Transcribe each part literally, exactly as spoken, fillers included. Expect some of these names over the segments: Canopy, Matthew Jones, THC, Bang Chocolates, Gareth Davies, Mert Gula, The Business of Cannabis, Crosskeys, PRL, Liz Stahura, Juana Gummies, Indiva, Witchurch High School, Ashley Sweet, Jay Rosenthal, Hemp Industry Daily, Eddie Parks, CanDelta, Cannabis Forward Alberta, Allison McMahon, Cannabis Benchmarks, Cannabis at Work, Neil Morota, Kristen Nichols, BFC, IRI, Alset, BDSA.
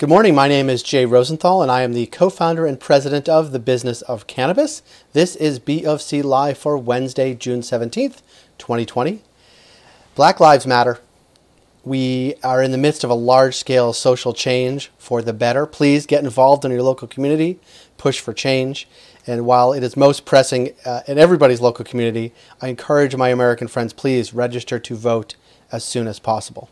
Good morning, my name is Jay Rosenthal and I am the co-founder and president of The Business of Cannabis. This is B of C Live for Wednesday, June seventeenth, twenty twenty. Black Lives Matter. We are in the midst of a large-scale social change for the better. Please get involved in your local community, push for change. And while it is most pressing uh, in everybody's local community, I encourage my American friends, please register to vote as soon as possible.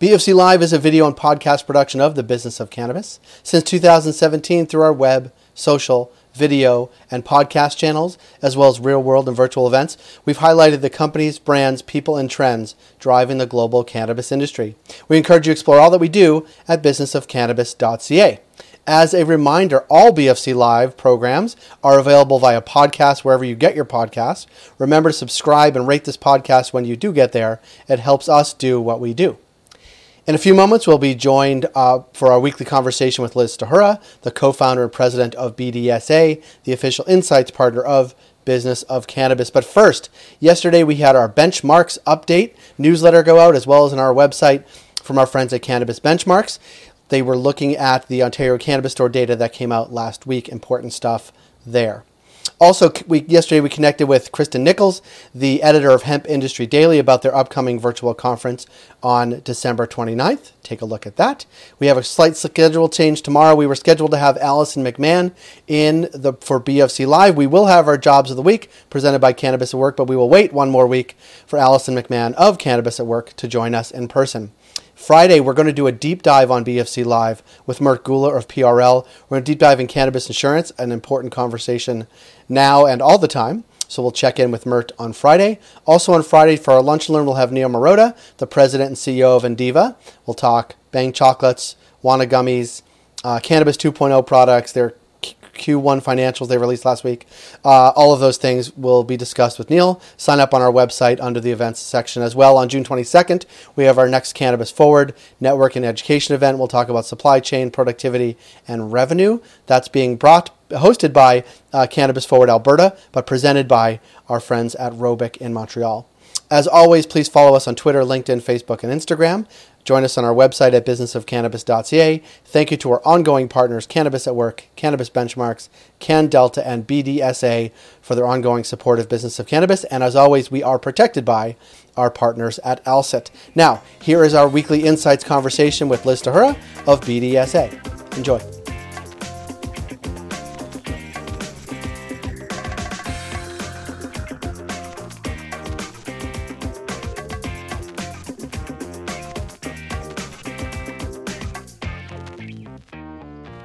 B F C Live is a video and podcast production of The Business of Cannabis. Since two thousand seventeen, through our web, social, video, and podcast channels, as well as real-world and virtual events, we've highlighted the companies, brands, people, and trends driving the global cannabis industry. We encourage you to explore all that we do at business of cannabis dot c a. As a reminder, all B F C Live programs are available via podcast wherever you get your podcasts. Remember to subscribe and rate this podcast when you do get there. It helps us do what we do. In a few moments, we'll be joined uh, for our weekly conversation with Liz Stahura, the co-founder and president of B D S A, the official insights partner of Business of Cannabis. But first, yesterday we had our Benchmarks update newsletter go out, as well as on our website from our friends at Cannabis Benchmarks. They were looking at the Ontario Cannabis Store data that came out last week. Important stuff there. Also, we, yesterday we connected with Kristen Nichols, the editor of Hemp Industry Daily, about their upcoming virtual conference on December twenty-ninth. Take a look at that. We have a slight schedule change tomorrow. We were scheduled to have Allison McMahon in the for B F C Live. We will have our Jobs of the Week presented by Cannabis at Work, but we will wait one more week for Allison McMahon of Cannabis at Work to join us in person. Friday, we're going to do a deep dive on B F C Live with Mert Gula of P R L. We're going to deep dive in cannabis insurance, an important conversation now and all the time. So we'll check in with Mert on Friday. Also on Friday for our lunch and learn, we'll have Neil Morota, the president and C E O of Indiva. We'll talk Bang Chocolates, Juana Gummies, uh, Cannabis two point oh products, their Q one financials they released last week. Uh, all of those things will be discussed with Neil. Sign up on our website under the events section as well. On June twenty-second, we have our next Cannabis Forward Network and Education event. We'll talk about supply chain, productivity, and revenue. That's being brought hosted by uh, Cannabis Forward Alberta, but presented by our friends at Robic in Montreal. As always, please follow us on Twitter, LinkedIn, Facebook, and Instagram. Join us on our website at business of cannabis dot c a. Thank you to our ongoing partners, Cannabis at Work, Cannabis Benchmarks, CanDelta, and B D S A for their ongoing support of Business of Cannabis. And as always, we are protected by our partners at Alset. Now, here is our weekly insights conversation with Liz Stahura of B D S A. Enjoy.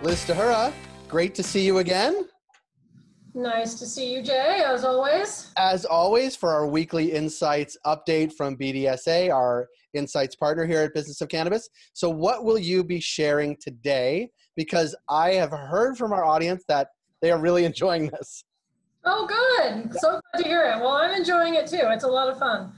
Liz Stahura, great to see you again. Nice to see you, Jay, as always. As always, for our weekly insights update from B D S A, our insights partner here at Business of Cannabis. So what will you be sharing today? Because I have heard from our audience that they are really enjoying this. Oh, good. So glad to hear it. Well, I'm enjoying it too. It's a lot of fun.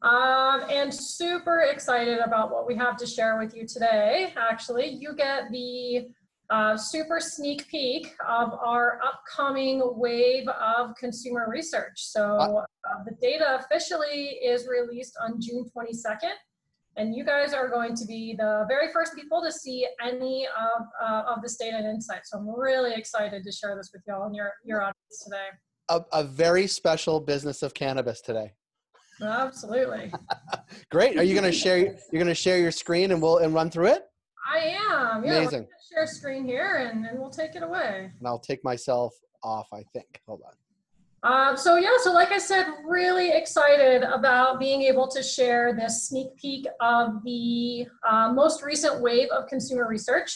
Um, and super excited about what we have to share with you today. Actually, you get the Uh, super sneak peek of our upcoming wave of consumer research. So uh, the data officially is released on June twenty-second, and you guys are going to be the very first people to see any of uh, of this data and insight. So I'm really excited to share this with y'all and your, your audience today. A, a very special Business of Cannabis today. Absolutely. Great. Are you going to share? You're going to share your screen, and we'll and run through it. I am. Yeah, amazing. We'll share screen here, and then we'll take it away. And I'll take myself off, I think. Hold on. Um, so yeah, so like I said, really excited about being able to share this sneak peek of the uh, most recent wave of consumer research.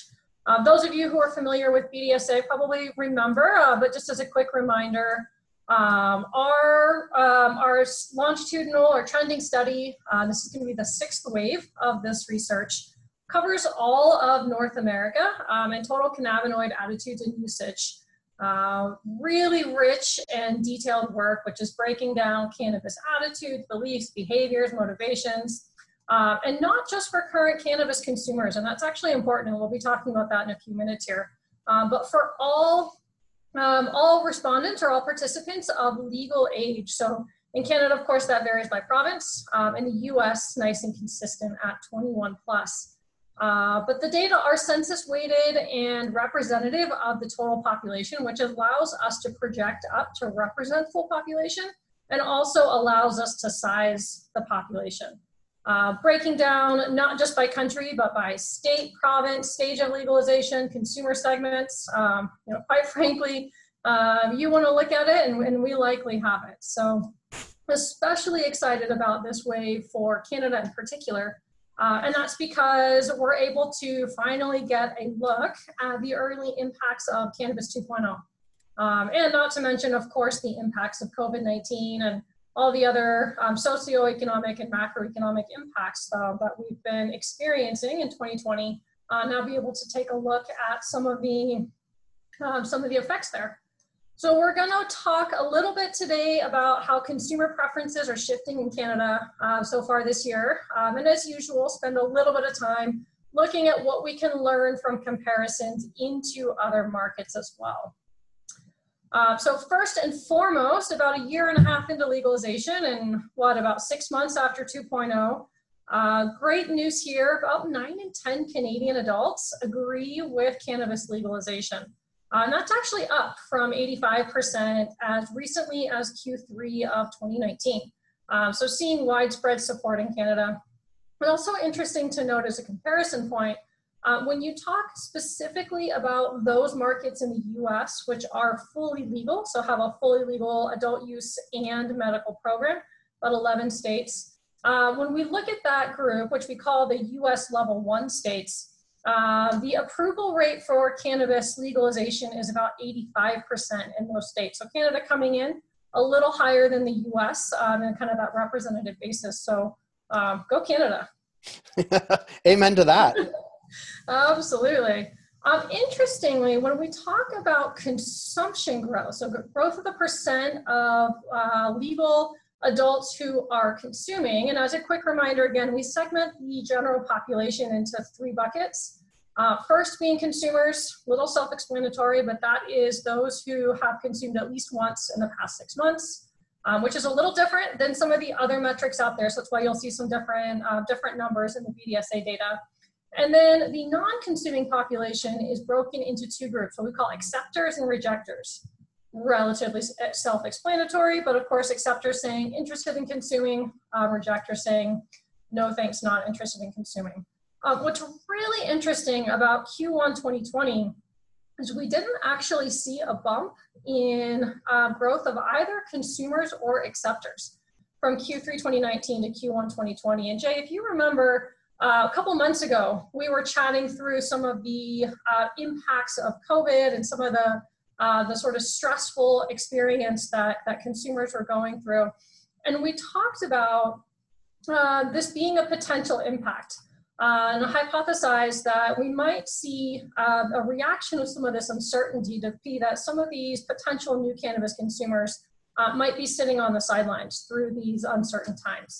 Uh, those of you who are familiar with B D S A probably remember, uh, but just as a quick reminder, um, our um, our longitudinal or trending study, uh, this is going to be the sixth wave of this research, covers all of North America um, and total cannabinoid attitudes and usage. Uh, really rich and detailed work, which is breaking down cannabis attitudes, beliefs, behaviors, motivations, uh, and not just for current cannabis consumers. And that's actually important, and we'll be talking about that in a few minutes here. Uh, but for all, um, all respondents or all participants of legal age. So in Canada, of course, that varies by province. Um, in the U S, nice and consistent at twenty-one plus. Uh, but the data are census weighted and representative of the total population, which allows us to project up to represent full population and also allows us to size the population. Uh, breaking down not just by country, but by state, province, stage of legalization, consumer segments. Um, you know, quite frankly, uh, you want to look at it, and, and we likely have it. So, especially excited about this wave for Canada in particular, uh, and that's because we're able to finally get a look at the early impacts of Cannabis two point oh, um, and not to mention, of course, the impacts of COVID nineteen and all the other um, socioeconomic and macroeconomic impacts uh, that we've been experiencing in twenty twenty, uh, now be able to take a look at some of the um, some of the effects there. So we're going to talk a little bit today about how consumer preferences are shifting in Canada uh, so far this year, um, and as usual, spend a little bit of time looking at what we can learn from comparisons into other markets as well. Uh, so first and foremost, about a year and a half into legalization and what, about six months after two point oh, uh, great news here, about nine in ten Canadian adults agree with cannabis legalization. Uh, and that's actually up from eighty-five percent as recently as Q three of twenty nineteen. Um, so seeing widespread support in Canada. But also interesting to note as a comparison point, Uh, when you talk specifically about those markets in the U S, which are fully legal, so have a fully legal adult use and medical program, about eleven states. Uh, when we look at that group, which we call the U S level one states, uh, the approval rate for cannabis legalization is about eighty-five percent in those states. So Canada coming in a little higher than the U S on um, kind of that representative basis. So um, go Canada. Amen to that. Absolutely. Um, interestingly, when we talk about consumption growth, so growth of the percent of uh, legal adults who are consuming, and as a quick reminder, again, we segment the general population into three buckets. Uh, first being consumers, little self-explanatory, but that is those who have consumed at least once in the past six months, um, which is a little different than some of the other metrics out there. So that's why you'll see some different, uh, different numbers in the B D S A data. And then the non-consuming population is broken into two groups, what we call acceptors and rejectors. Relatively self-explanatory, but of course, acceptors saying interested in consuming, um, rejectors saying no thanks, not interested in consuming. Uh, what's really interesting about Q one twenty twenty is we didn't actually see a bump in uh, growth of either consumers or acceptors from Q three twenty nineteen to Q one twenty twenty. And Jay, if you remember, Uh, a couple months ago, we were chatting through some of the uh, impacts of COVID and some of the uh, the sort of stressful experience that, that consumers were going through. And we talked about uh, this being a potential impact uh, and hypothesized that we might see uh, a reaction of some of this uncertainty to be that some of these potential new cannabis consumers uh, might be sitting on the sidelines through these uncertain times.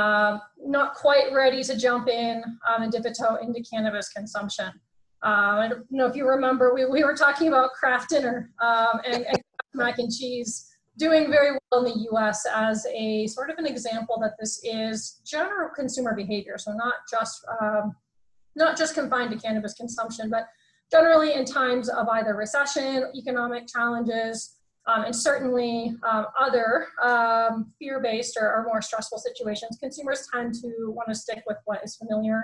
Uh, not quite ready to jump in um, and dip a toe into cannabis consumption. Uh, I don't know if you remember, we, we were talking about craft dinner um, and, and mac and cheese doing very well in the U S as a sort of an example that this is general consumer behavior. So not just, um, not just confined to cannabis consumption, but generally in times of either recession, economic challenges, Um, and certainly um, other um, fear-based or, or more stressful situations, consumers tend to want to stick with what is familiar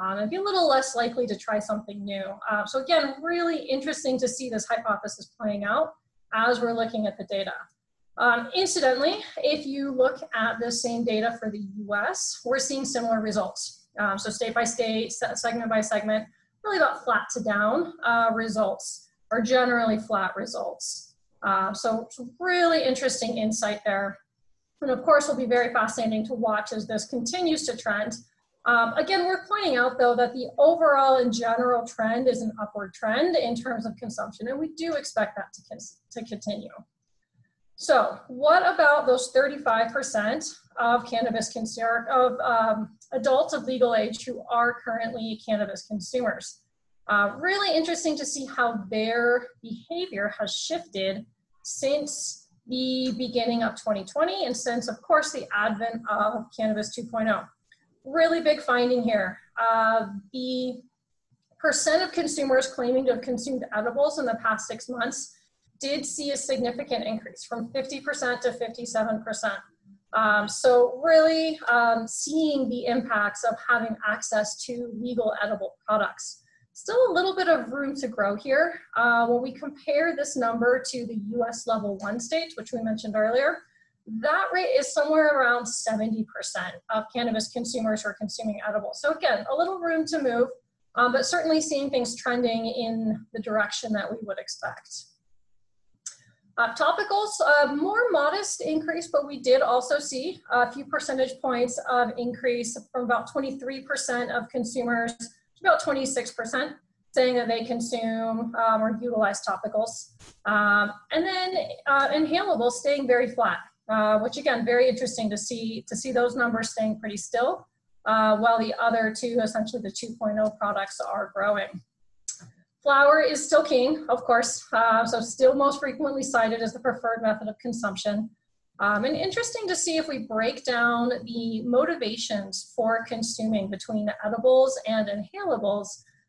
um, and be a little less likely to try something new. Uh, so again, really interesting to see this hypothesis playing out as we're looking at the data. Um, incidentally, if you look at the same data for the U S, we're seeing similar results. Um, so state by state, segment by segment, really about flat to down uh, results, or generally flat results. Uh, so really interesting insight there. And of course, will be very fascinating to watch as this continues to trend. Um, again, we're pointing out though that the overall and general trend is an upward trend in terms of consumption, and we do expect that to, con- to continue. So what about those thirty-five percent of cannabis consumer, of um, adults of legal age who are currently cannabis consumers? Uh, really interesting to see how their behavior has shifted since the beginning of twenty twenty and since, of course, the advent of Cannabis two point oh. really big finding here. Uh, the percent of consumers claiming to have consumed edibles in the past six months did see a significant increase from fifty percent to fifty-seven percent. Um, so really um, seeing the impacts of having access to legal edible products. Still a little bit of room to grow here. Uh, when we compare this number to the U S level one states, which we mentioned earlier, that rate is somewhere around seventy percent of cannabis consumers who are consuming edibles. So again, a little room to move, um, but certainly seeing things trending in the direction that we would expect. Uh, topicals, uh, more modest increase, but we did also see a few percentage points of increase from about twenty-three percent of consumers to about twenty-six percent saying that they consume um, or utilize topicals. Um, and then uh, inhalables staying very flat, uh, which again, very interesting to see, to see those numbers staying pretty still, uh, while the other two, essentially the two point oh products, are growing. Flower is still king, of course, uh, so still most frequently cited as the preferred method of consumption. Um, and interesting to see if we break down the motivations for consuming between edibles and inhalables,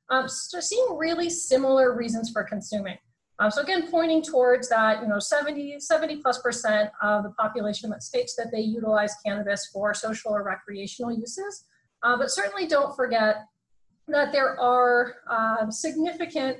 um, so seeing really similar reasons for consuming. Um, so again, pointing towards that, you know, seventy, seventy plus percent of the population that states that they utilize cannabis for social or recreational uses, uh, but certainly don't forget that there are uh, significant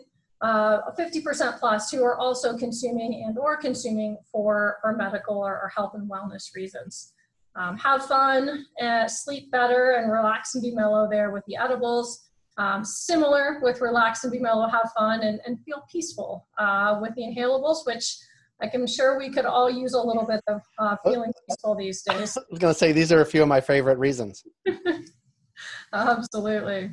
fifty percent uh, plus who are also consuming and or consuming for, for medical or, or health and wellness reasons. Um, have fun, uh, sleep better, and relax and be mellow there with the edibles. Um, similar with relax and be mellow, have fun, and, and feel peaceful uh, with the inhalables, which like I'm sure we could all use a little bit of uh, feeling peaceful these days. I was gonna say, these are a few of my favorite reasons. Absolutely.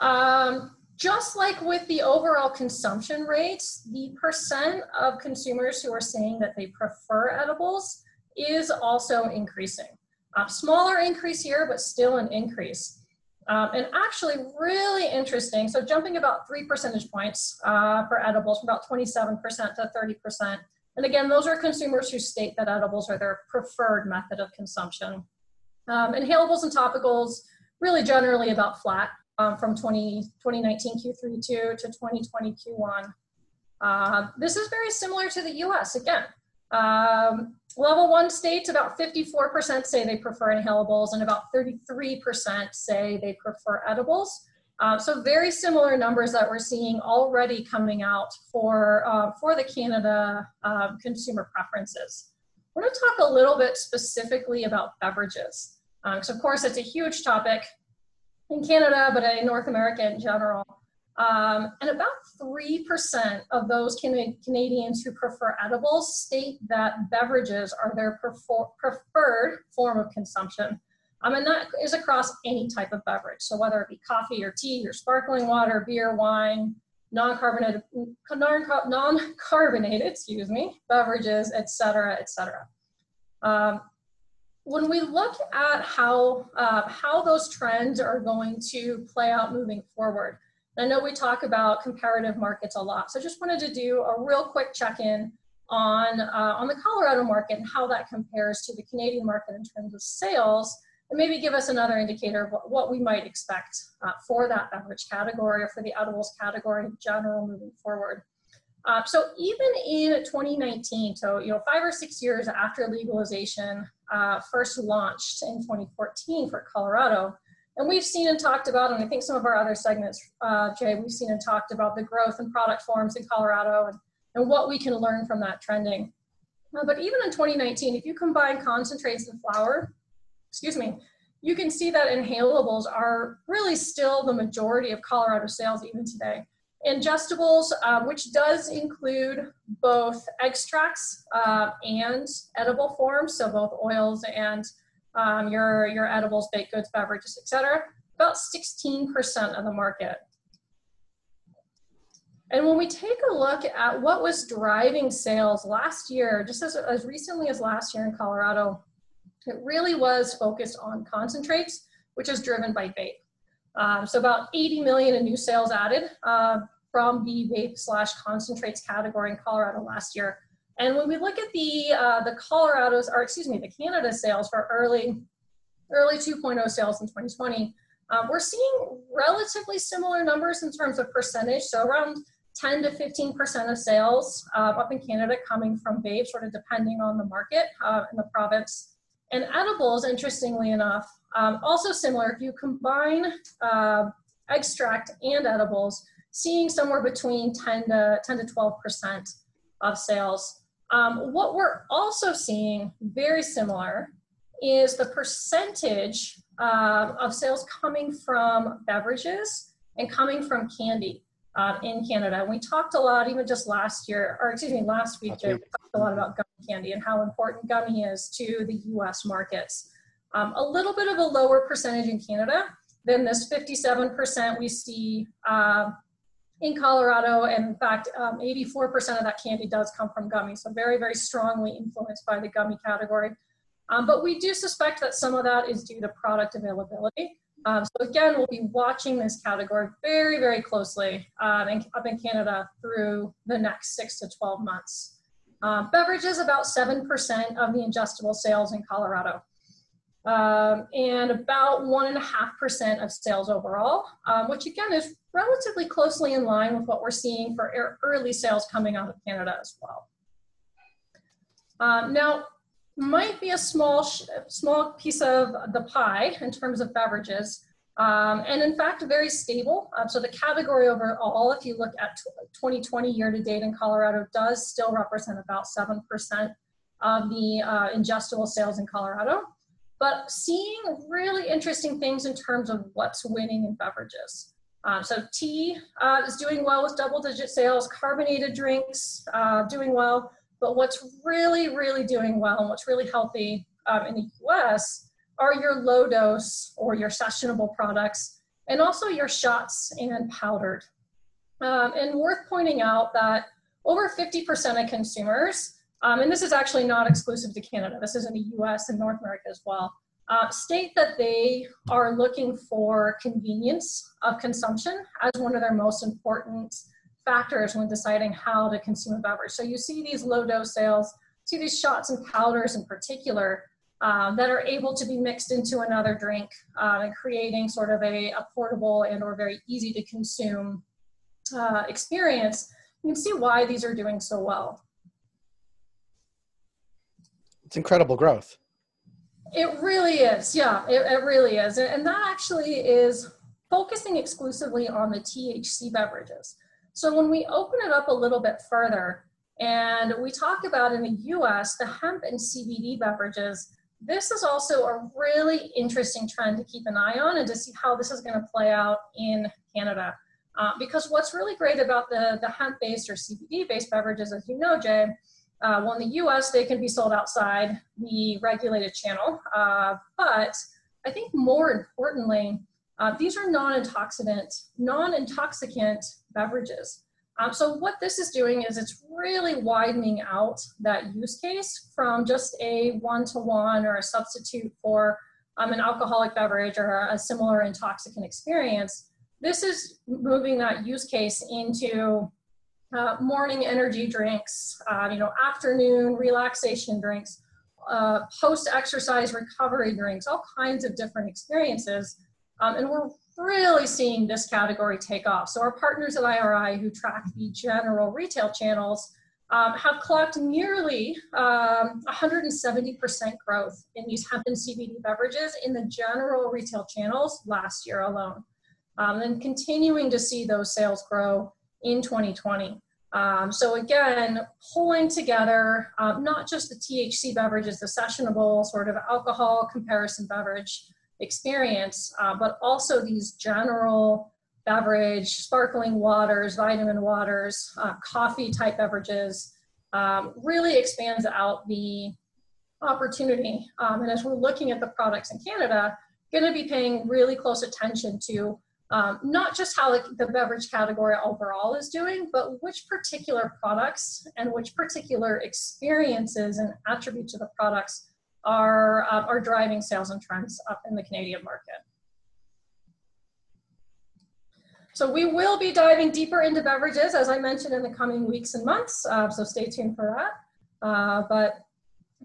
Um, just like with the overall consumption rates, the percent of consumers who are saying that they prefer edibles is also increasing. A smaller increase here, but still an increase. Um, and actually really interesting, so jumping about three percentage points uh, for edibles, from about twenty-seven percent to thirty percent. And again, those are consumers who state that edibles are their preferred method of consumption. Um, inhalables and topicals, really generally about flat. Um, from twenty nineteen Q three to, to twenty twenty Q one. Uh, this is very similar to the U S again. Um, level one states, about fifty-four percent say they prefer inhalables and about thirty-three percent say they prefer edibles. Uh, so very similar numbers that we're seeing already coming out for, uh, for the Canada uh, consumer preferences. I want to talk a little bit specifically about beverages. Um, so of course, it's a huge topic in Canada, but in North America in general. Um, and about three percent of those Can- Canadians who prefer edibles state that beverages are their prefer- preferred form of consumption. Um, and that is across any type of beverage. So whether it be coffee or tea or sparkling water, beer, wine, non-carbonated, non-carbonated, excuse me, beverages, et cetera, et cetera. Um, When we look at how, uh, how those trends are going to play out moving forward, and I know we talk about comparative markets a lot, so I just wanted to do a real quick check-in on, uh, on the Colorado market and how that compares to the Canadian market in terms of sales, and maybe give us another indicator of what, what we might expect uh, for that beverage category or for the edibles category in general moving forward. Uh, so even in twenty nineteen, so you know, five or six years after legalization uh, first launched in twenty fourteen for Colorado, and we've seen and talked about, and I think some of our other segments, uh, Jay, we've seen and talked about the growth in product forms in Colorado and, and what we can learn from that trending. Uh, but even in twenty nineteen, if you combine concentrates and flower, excuse me, you can see that inhalables are really still the majority of Colorado sales even today. Ingestibles, uh, which does include both extracts uh, and edible forms, so both oils and um, your, your edibles, baked goods, beverages, et cetera, about sixteen percent of the market. And when we take a look at what was driving sales last year, just as, as recently as last year in Colorado, it really was focused on concentrates, which is driven by vape. Um, so about eighty million in new sales added uh, from the vape slash concentrates category in Colorado last year. And when we look at the uh, the Colorado's, or excuse me, the Canada sales for early early two point oh sales in twenty twenty, um, we're seeing relatively similar numbers in terms of percentage. So around ten to fifteen percent of sales uh, up in Canada coming from vape, sort of depending on the market uh, in the province. And edibles, interestingly enough, um, also similar. If you combine uh, extract and edibles, seeing somewhere between ten to twelve percent of sales. Um, what we're also seeing very similar is the percentage uh, of sales coming from beverages and coming from candy uh, in Canada. And we talked a lot, even just last year, or excuse me, last week, we talked a lot about gummy candy and how important gummy is to the U S markets. Um, a little bit of a lower percentage in Canada than this fifty-seven percent we see uh, in Colorado, and in fact, um, eighty-four percent of that candy does come from gummies, so very, very strongly influenced by the gummy category. Um, but we do suspect that some of that is due to product availability. Um, so again, we'll be watching this category very, very closely um, in, up in Canada through the next six to twelve months. Um, beverages, about seven percent of the ingestible sales in Colorado, um, and about one point five percent of sales overall, um, which again is relatively closely in line with what we're seeing for early sales coming out of Canada as well. Um, now, might be a small, small piece of the pie in terms of beverages, um, and in fact, very stable. Um, so the category overall, if you look at twenty twenty year-to-date in Colorado, does still represent about seven percent of the uh, ingestible sales in Colorado, but seeing really interesting things in terms of what's winning in beverages. Um, so tea uh, is doing well with double-digit sales, carbonated drinks uh, doing well. But what's really, really doing well and what's really healthy um, in the U S are your low dose or your sessionable products, and also your shots and powdered. Um, and worth pointing out that over fifty percent of consumers, um, and this is actually not exclusive to Canada, this is in the U S and North America as well, uh, state that they are looking for convenience of consumption as one of their most important factors when deciding how to consume a beverage. So you see these low dose sales, see these shots and powders in particular um, that are able to be mixed into another drink uh, and creating sort of a, a portable and or very easy to consume uh, experience. You can see why these are doing so well. It's incredible growth. It really is, yeah, it, it really is. And that actually is focusing exclusively on the T H C beverages. So when we open it up a little bit further, and we talk about in the U S, the hemp and C B D beverages, this is also a really interesting trend to keep an eye on and to see how this is gonna play out in Canada. Uh, because what's really great about the, the hemp-based or C B D-based beverages, as you know, Jay, uh, well, in the U S, they can be sold outside the regulated channel. Uh, but I think more importantly, Uh, these are non-intoxicant, non-intoxicant beverages. Um, so what this is doing is it's really widening out that use case from just a one-to-one or a substitute for um, an alcoholic beverage or a similar intoxicant experience. This is moving that use case into uh, morning energy drinks, uh, you know, afternoon relaxation drinks, uh, post-exercise recovery drinks, all kinds of different experiences. Um, and we're really seeing this category take off. So our partners at I R I, who track the general retail channels, um, have clocked nearly um, one hundred seventy percent growth in these hemp and C B D beverages in the general retail channels last year alone, um, and continuing to see those sales grow in twenty twenty. Um, so again, pulling together um, not just the T H C beverages, the sessionable sort of alcohol comparison beverage experience, uh, but also these general beverage, sparkling waters, vitamin waters, uh, coffee type beverages, um, really expands out the opportunity. Um, and as we're looking at the products in Canada, going to be paying really close attention to um, not just how the, the beverage category overall is doing, but which particular products and which particular experiences and attributes of the products Are, uh, are driving sales and trends up in the Canadian market. So we will be diving deeper into beverages, as I mentioned, in the coming weeks and months, uh, so stay tuned for that. Uh, but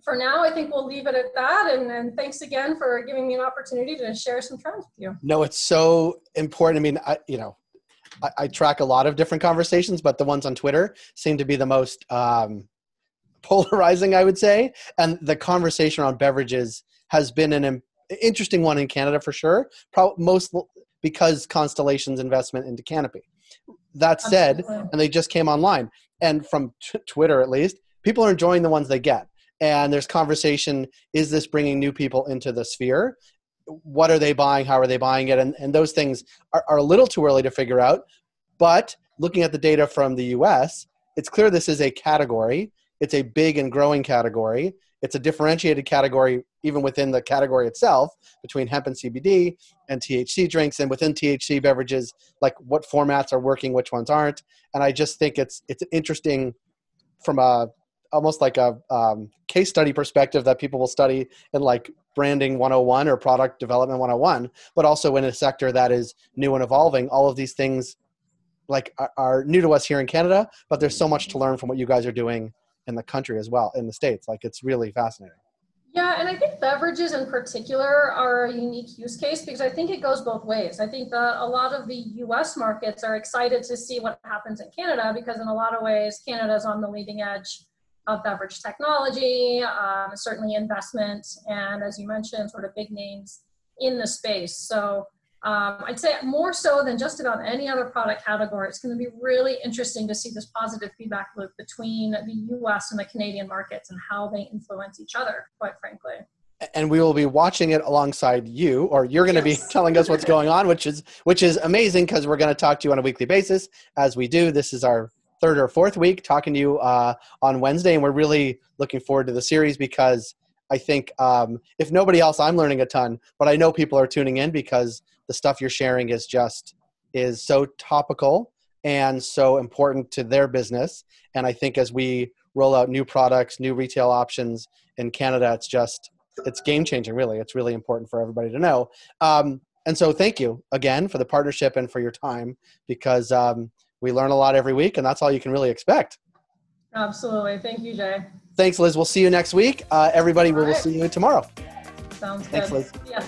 for now, I think we'll leave it at that. And, and thanks again for giving me an opportunity to share some trends with you. No, it's so important. I mean, I, you know, I, I track a lot of different conversations, but the ones on Twitter seem to be the most um, polarizing, I would say. And the conversation around beverages has been an im- interesting one in Canada for sure. Pro- most because Constellation's investment into Canopy. That said, Absolutely. And they just came online, and from t- Twitter at least, people are enjoying the ones they get. And there's conversation, is this bringing new people into the sphere? What are they buying? How are they buying it? And, and those things are, are a little too early to figure out. But looking at the data from the U S, it's clear this is a category. It's a big and growing category. It's a differentiated category, even within the category itself, between hemp and C B D and T H C drinks, and within T H C beverages, like what formats are working, which ones aren't. And I just think it's it's interesting from a almost like a um, case study perspective that people will study in like branding one oh one or product development one oh one, but also in a sector that is new and evolving. All of these things like are, are new to us here in Canada, but there's so much to learn from what you guys are doing in the country as well, in the States. Like it's really fascinating. Yeah, and I think beverages in particular are a unique use case because I think it goes both ways. I think the, a lot of the U S markets are excited to see what happens in Canada because in a lot of ways, Canada's on the leading edge of beverage technology, um, certainly investment, and as you mentioned, sort of big names in the space. So um, I'd say more so than just about any other product category, it's going to be really interesting to see this positive feedback loop between the U S and the Canadian markets and how they influence each other, quite frankly. And we will be watching it alongside you, or you're going to yes. be telling us what's going on, which is which is amazing because we're going to talk to you on a weekly basis as we do. This is our third or fourth week talking to you uh, on Wednesday. And we're really looking forward to the series because I think um, if nobody else, I'm learning a ton, but I know people are tuning in because the stuff you're sharing is just, is so topical and so important to their business. And I think as we roll out new products, new retail options in Canada, it's just, it's game changing really. It's really important for everybody to know. Um, and so thank you again for the partnership and for your time because um, we learn a lot every week, and that's all you can really expect. Absolutely. Thank you, Jay. Thanks, Liz. We'll see you next week. Uh, everybody, we will right. see you tomorrow. Sounds Thanks, good. Liz. Yeah.